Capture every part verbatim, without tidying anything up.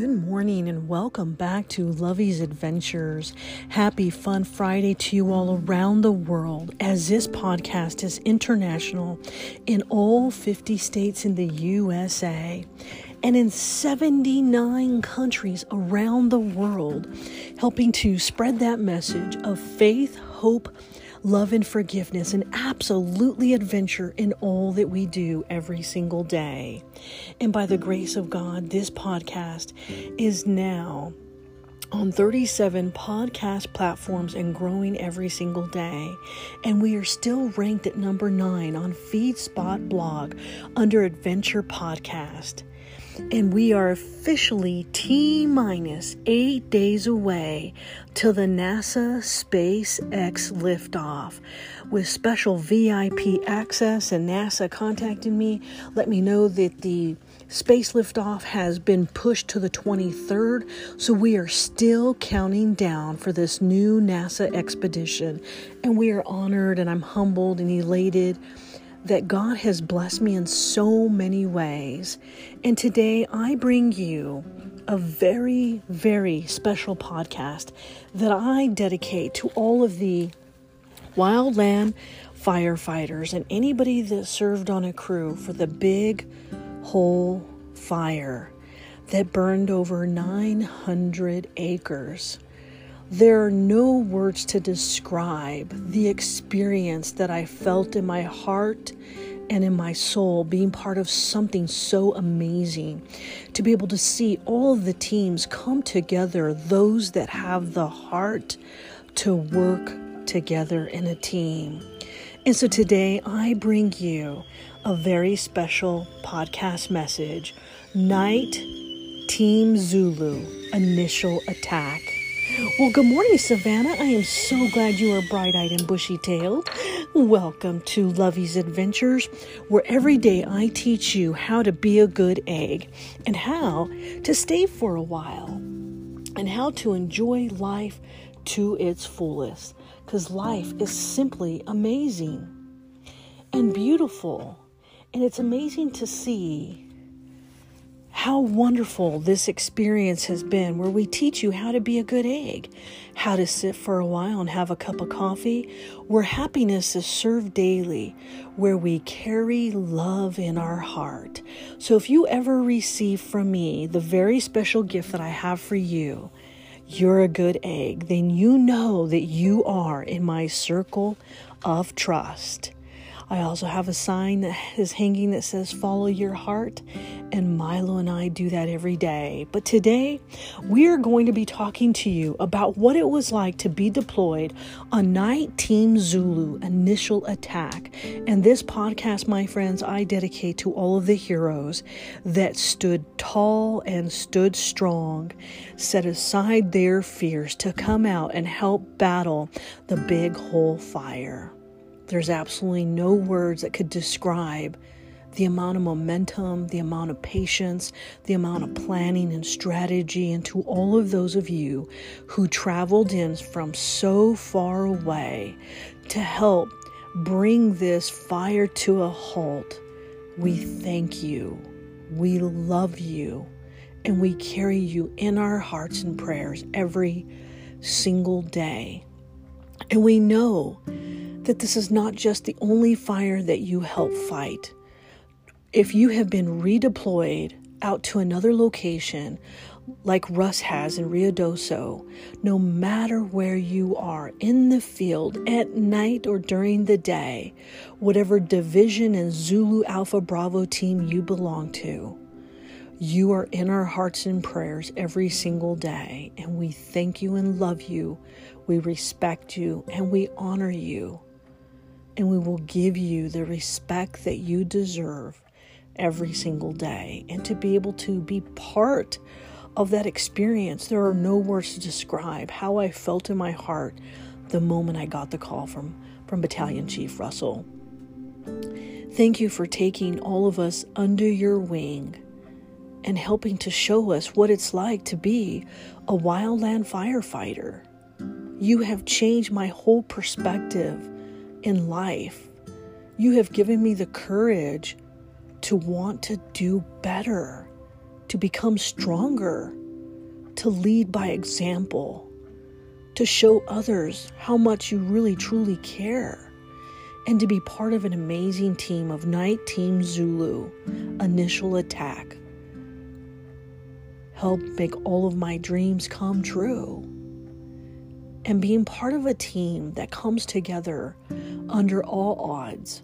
Good morning and welcome back to Lovey's Adventures. Happy Fun Friday to you all around the world, as this podcast is international in all fifty states in the U S A and in seventy-nine countries around the world, helping to spread that message of faith, hope, love, and forgiveness, and absolutely adventure in all that we do every single day. And by the grace of God, this podcast is now on thirty-seven podcast platforms and growing every single day. And we are still ranked at number nine on Feedspot blog under Adventure Podcast. And we are officially T-minus eight days away till the NASA SpaceX liftoff. With special V I P access, and NASA contacted me, let me know that the space liftoff has been pushed to the twenty-third. So we are still counting down for this new NASA expedition. And we are honored, and I'm humbled and elated that God has blessed me in so many ways. And today I bring you a very, very special podcast that I dedicate to all of the wildland firefighters and anybody that served on a crew for the Big Hole Fire that burned over nine hundred acres. There are no words to describe the experience that I felt in my heart and in my soul, being part of something so amazing. To be able to see all of the teams come together, those that have the heart to work together in a team. And so today I bring you a very special podcast message, Night Team Zulu Initial Attack. Well, good morning, Savannah. I am so glad you are bright-eyed and bushy-tailed. Welcome to Lovey's Adventures, where every day I teach you how to be a good egg and how to stay for a while and how to enjoy life to its fullest, because life is simply amazing and beautiful, and it's amazing to see how wonderful this experience has been, where we teach you how to be a good egg, how to sit for a while and have a cup of coffee, where happiness is served daily, where we carry love in our heart. So if you ever receive from me the very special gift that I have for you, you're a good egg, then you know that you are in my circle of trust. I also have a sign that is hanging that says, "Follow your heart," and Milo and I do that every day. But today, we are going to be talking to you about what it was like to be deployed on Night Team Zulu Initial Attack. And this podcast, my friends, I dedicate to all of the heroes that stood tall and stood strong, set aside their fears to come out and help battle the Big Hole Fire. There's absolutely no words that could describe the amount of momentum, the amount of patience, the amount of planning and strategy, and to all of those of you who traveled in from so far away to help bring this fire to a halt. We thank you. We love you. And we carry you in our hearts and prayers every single day. And we know that this is not just the only fire that you help fight. If you have been redeployed out to another location, like Russ has in Rio Doso, no matter where you are, in the field, at night, or during the day, whatever division and Zulu Alpha Bravo team you belong to, you are in our hearts and prayers every single day. And we thank you and love you. We respect you and we honor you. And we will give you the respect that you deserve every single day. And to be able to be part of that experience, there are no words to describe how I felt in my heart the moment I got the call from, from Battalion Chief Russell. Thank you for taking all of us under your wing and helping to show us what it's like to be a wildland firefighter. You have changed my whole perspective in life. You have given me the courage to want to do better, to become stronger, to lead by example, to show others how much you really truly care, and to be part of an amazing team of Night Team Zulu Initial Attack. Helped make all of my dreams come true. And being part of a team that comes together under all odds,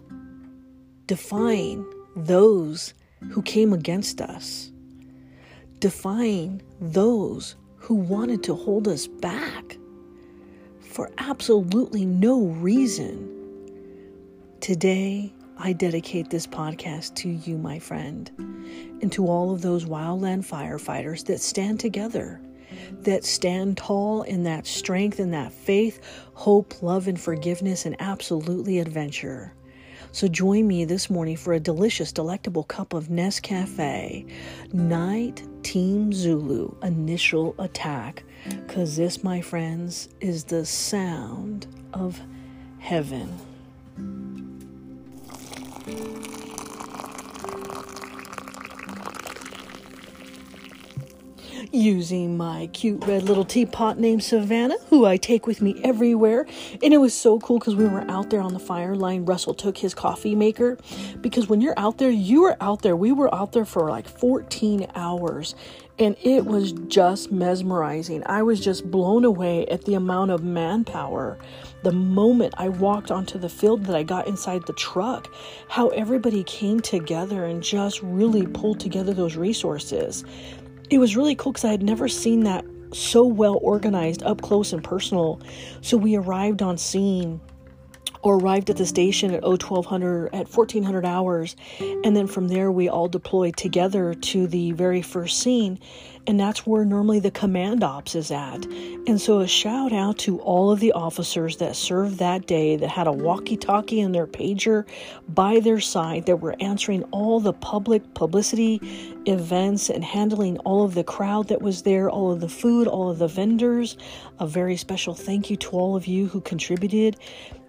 defying those who came against us, defying those who wanted to hold us back for absolutely no reason. Today, I dedicate this podcast to you, my friend, and to all of those wildland firefighters that stand together, that stand tall in that strength and that faith, hope, love, and forgiveness, and absolutely adventure. So join me this morning for a delicious, delectable cup of Nescafe, Night Team Zulu Initial Attack, because this, my friends, is the sound of heaven. Using my cute red little teapot named Savannah, who I take with me everywhere. And it was so cool because we were out there on the fire line. Russell took his coffee maker, because when you're out there, you were out there. We were out there for like fourteen hours, and it was just mesmerizing. I was just blown away at the amount of manpower. The moment I walked onto the field, that I got inside the truck, how everybody came together and just really pulled together those resources. It was really cool because I had never seen that so well organized up close and personal. So we arrived on scene or arrived at the station at twelve hundred at fourteen hundred hours. And then from there, we all deployed together to the very first scene. And that's where normally the command ops is at. And so a shout out to all of the officers that served that day, that had a walkie-talkie and their pager by their side, that were answering all the public publicity events and handling all of the crowd that was there, all of the food, all of the vendors. A very special thank you to all of you who contributed.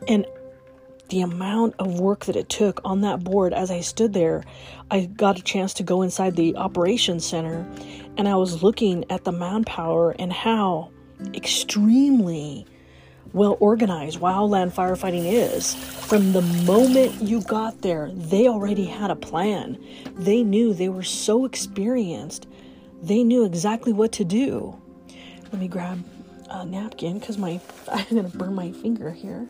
And the amount of work that it took on that board, as I stood there, I got a chance to go inside the operations center, and I was looking at the manpower and how extremely well organized wildland firefighting is. From the moment you got there, they already had a plan. They knew, they were so experienced. They knew exactly what to do. Let me grab a napkin because my I'm gonna burn my finger here.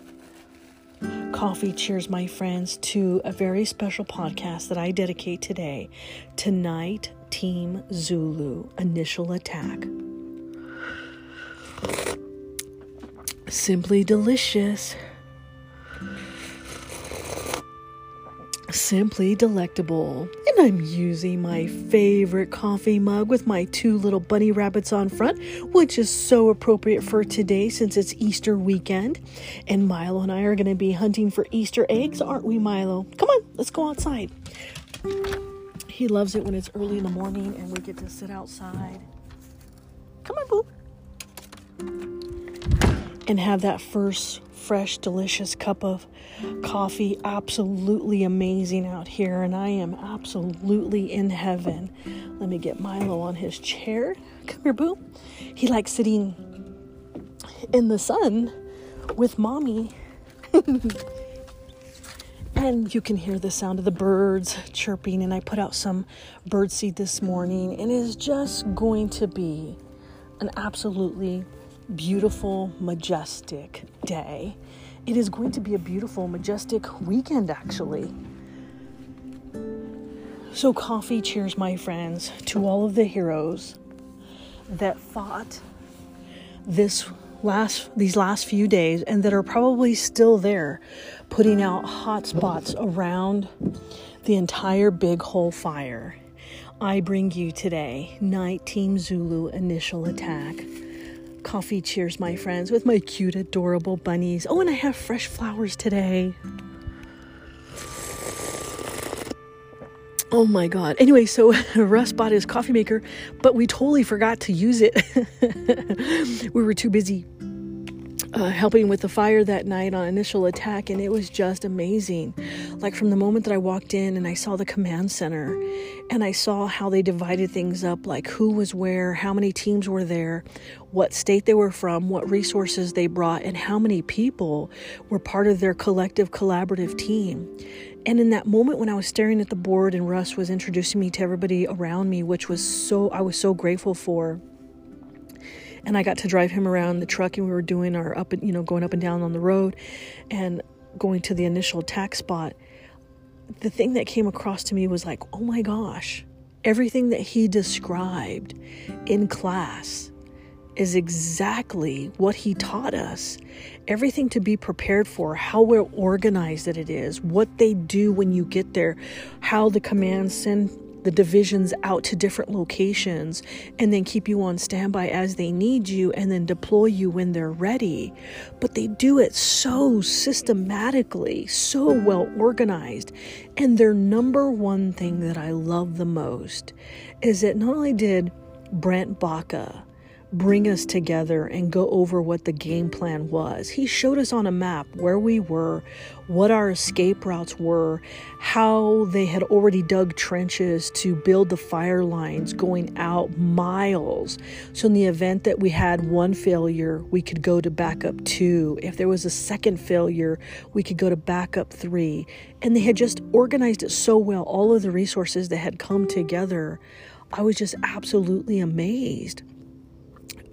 Coffee cheers, my friends, to a very special podcast that I dedicate today to Night Team Zulu Initial Attack. Simply delicious. Simply delectable. And I'm using my favorite coffee mug with my two little bunny rabbits on front, which is so appropriate for today since it's Easter weekend. And Milo and I are going to be hunting for Easter eggs, aren't we, Milo? Come on, let's go outside. He loves it when it's early in the morning and we get to sit outside. Come on, boo. And have that first fresh, delicious cup of coffee. Absolutely amazing out here, and I am absolutely in heaven. Let me get Milo on his chair. Come here, boo. He likes sitting in the sun with mommy. And you can hear the sound of the birds chirping, and I put out some bird seed this morning, and it's just going to be an absolutely beautiful, majestic day. It is going to be a beautiful, majestic weekend, actually. So coffee cheers, my friends, to all of the heroes that fought this last these last few days and that are probably still there, putting out hot spots around the entire Big Hole Fire. I bring you today Night Team Zulu Initial Attack. Coffee cheers, my friends, with my cute, adorable bunnies. Oh, and I have fresh flowers today. Oh my God. Anyway, so Russ bought his coffee maker, but we totally forgot to use it. We were too busy uh, helping with the fire that night on Initial Attack, and it was just amazing. Like, from the moment that I walked in and I saw the command center and I saw how they divided things up, like who was where, how many teams were there, what state they were from, what resources they brought, and how many people were part of their collective collaborative team. And in that moment when I was staring at the board and Russ was introducing me to everybody around me, which was so, I was so grateful for. And I got to drive him around the truck, and we were doing our up and, you know, going up and down on the road and going to the Initial Attack spot. The thing that came across to me was like, oh my gosh, everything that he described in class is exactly what he taught us. Everything to be prepared for, how well organized that it is, what they do when you get there, how the commands send the divisions out to different locations and then keep you on standby as they need you and then deploy you when they're ready. But they do it so systematically, so well organized. And their number one thing that I love the most is that not only did Brent Baca bring us together and go over what the game plan was, he showed us on a map where we were, what our escape routes were, how they had already dug trenches to build the fire lines going out miles. So in the event that we had one failure, we could go to backup two. If there was a second failure, we could go to backup three. And they had just organized it so well, all of the resources that had come together. I was just absolutely amazed.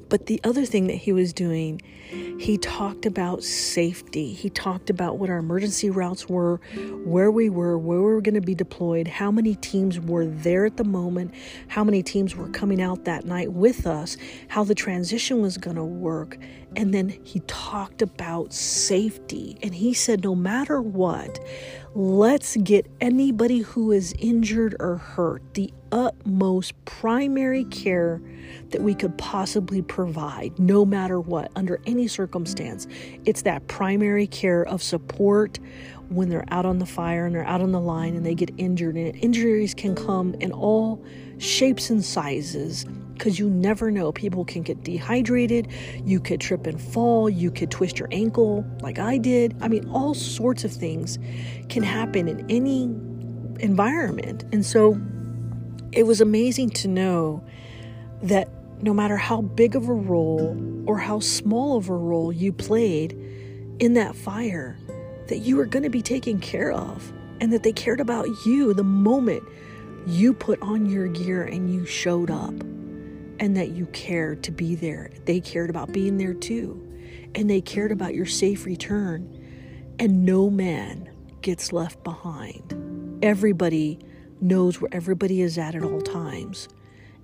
But the other thing that he was doing, he talked about safety. He talked about what our emergency routes were, where we were, where we were going to be deployed, how many teams were there at the moment, how many teams were coming out that night with us, how the transition was going to work. And then he talked about safety. And he said, no matter what, let's get anybody who is injured or hurt the utmost primary care that we could possibly provide, no matter what, under any circumstance. It's that primary care of support when they're out on the fire and they're out on the line and they get injured. And injuries can come in all shapes and sizes, because you never know. People can get dehydrated. You could trip and fall. You could twist your ankle like I did. I mean, all sorts of things can happen in any environment. And so it was amazing to know that no matter how big of a role or how small of a role you played in that fire, that you were going to be taken care of, and that they cared about you the moment you put on your gear and you showed up, and that you cared to be there. They cared about being there too, and they cared about your safe return, and no man gets left behind. Everybody knows where everybody is at at all times.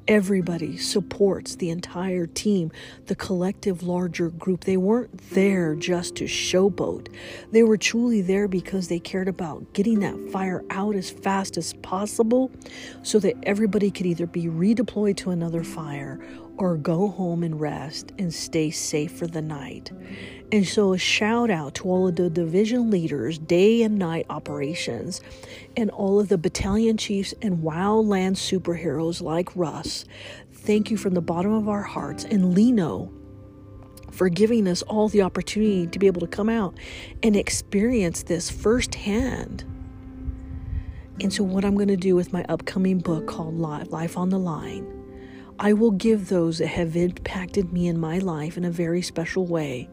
Everybody supports the entire team, the collective larger group. They weren't there just to showboat. They were truly there because they cared about getting that fire out as fast as possible so that everybody could either be redeployed to another fire or go home and rest and stay safe for the night. And so a shout out to all of the division leaders, day and night operations, and all of the battalion chiefs and wildland superheroes like Russ. Thank you from the bottom of our hearts. And Lino, for giving us all the opportunity to be able to come out and experience this firsthand. And so what I'm going to do with my upcoming book called Life on the Line, I will give those that have impacted me in my life in a very special way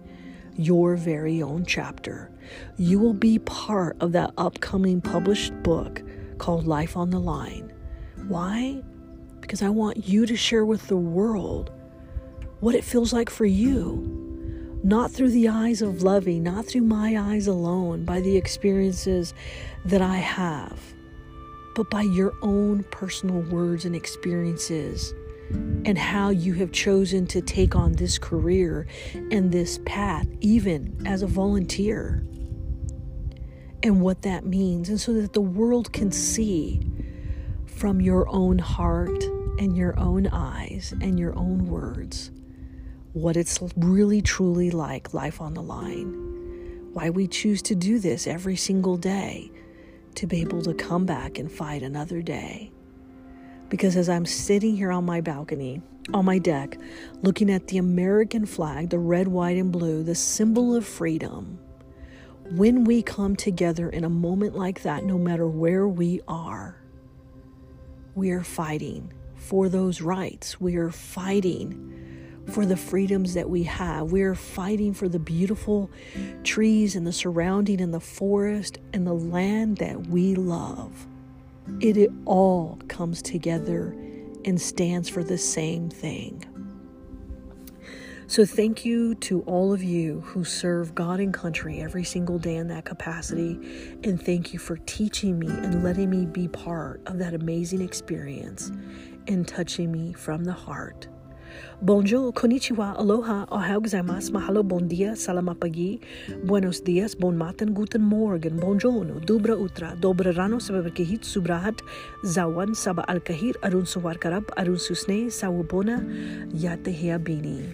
your very own chapter. You will be part of that upcoming published book called Life on the Line. Why? Because I want you to share with the world what it feels like for you. Not through the eyes of Lovey, not through my eyes alone, by the experiences that I have, but by your own personal words and experiences, and how you have chosen to take on this career and this path, even as a volunteer, and what that means. And so that the world can see from your own heart and your own eyes and your own words what it's really truly like, life on the line. Why we choose to do this every single day, to be able to come back and fight another day. because as I'm sitting here on my balcony, on my deck, looking at the American flag, the red, white, and blue, the symbol of freedom, when we come together in a moment like that, no matter where we are, we are fighting for those rights. We are fighting for the freedoms that we have. We are fighting for the beautiful trees and the surrounding and the forest and the land that we love. It, it all comes together and stands for the same thing. So thank you to all of you who serve God and country every single day in that capacity. And thank you for teaching me and letting me be part of that amazing experience and touching me from the heart. Bonjour, konnichiwa, aloha, ohayou gozaimasu, mahalo, bon dia, salamat pagi, buenos dias, bon matin, guten morgen, bonjourno, dobra utra, dobra rano, sababakihit, subrahat, zawan, saba alkahir, arun suwarkarab, arun susne, sawubona, yatehea bini.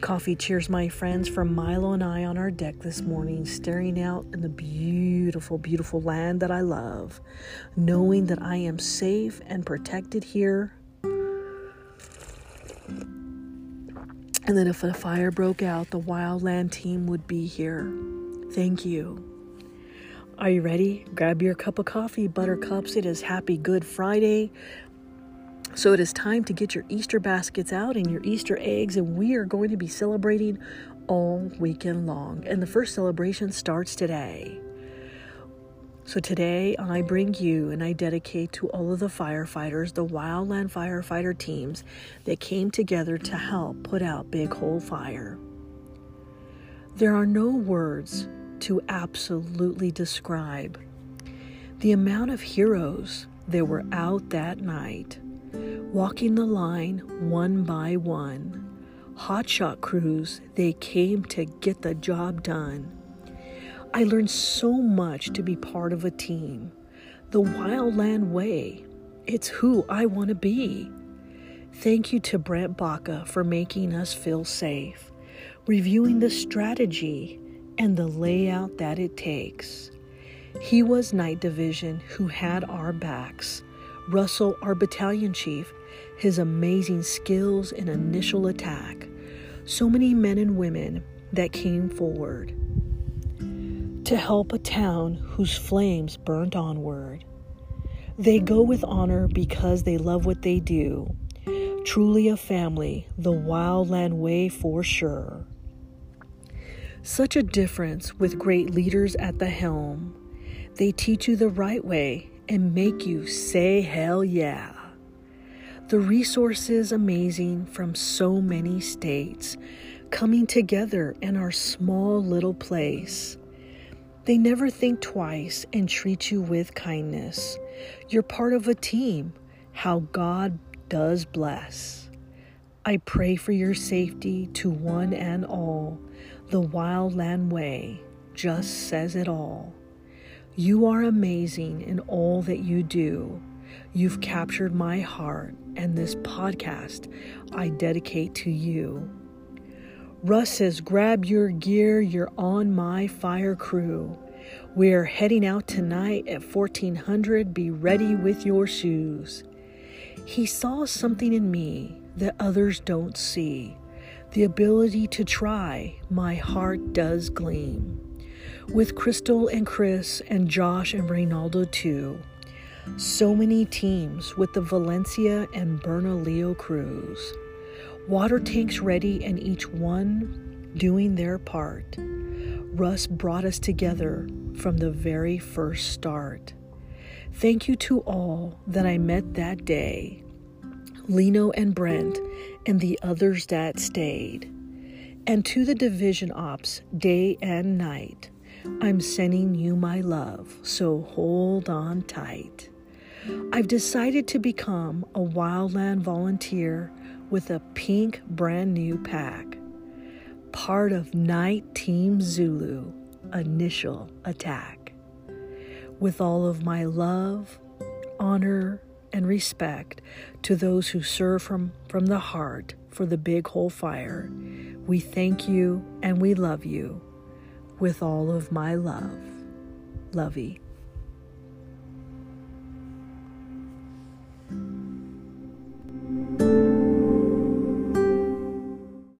Coffee cheers, my friends, from Milo and I on our deck this morning, staring out in the beautiful, beautiful land that I love, knowing that I am safe and protected here. And then if a fire broke out, the wildland team would be here. Thank you. Are you ready? Grab your cup of coffee, buttercups. It is Happy Good Friday. So it is time to get your Easter baskets out and your Easter eggs, and we are going to be celebrating all weekend long. And the first celebration starts today. So today I bring you and I dedicate to all of the firefighters, the wildland firefighter teams that came together to help put out Big Hole Fire. There are no words to absolutely describe the amount of heroes that were out that night, walking the line one by one. Hotshot crews, they came to get the job done. I learned so much to be part of a team. The wildland way. It's who I want to be. Thank you to Brent Baca for making us feel safe, reviewing the strategy and the layout that it takes. He was Night Division who had our backs. Russell, our battalion chief, his amazing skills in initial attack. So many men and women that came forward to help a town whose flames burnt onward. They go with honor because they love what they do. Truly a family, the wildland way for sure. Such a difference with great leaders at the helm. They teach you the right way and make you say hell yeah. The resources amazing from so many states coming together in our small little place. They never think twice and treat you with kindness. You're part of a team, how God does bless. I pray for your safety to one and all. The wildland way just says it all. You are amazing in all that you do. You've captured my heart, and this podcast I dedicate to you. Russ says, grab your gear, you're on my fire crew. We're heading out tonight at fourteen hundred. Be ready with your shoes. He saw something in me that others don't see. The ability to try, my heart does gleam. With Crystal and Chris and Josh and Reynaldo too. So many teams with the Valencia and Bernalillo crews. Water tanks ready and each one doing their part. Russ brought us together from the very first start. Thank you to all that I met that day. Lino and Brent and the others that stayed. And to the division ops day and night, I'm sending you my love, so hold on tight. I've decided to become a wildland volunteer with a pink brand new pack. Part of Night Team Zulu Initial Attack. With all of my love, honor, and respect to those who serve from, from the heart for the Big Hole Fire, we thank you and we love you. With all of my love, Lovey.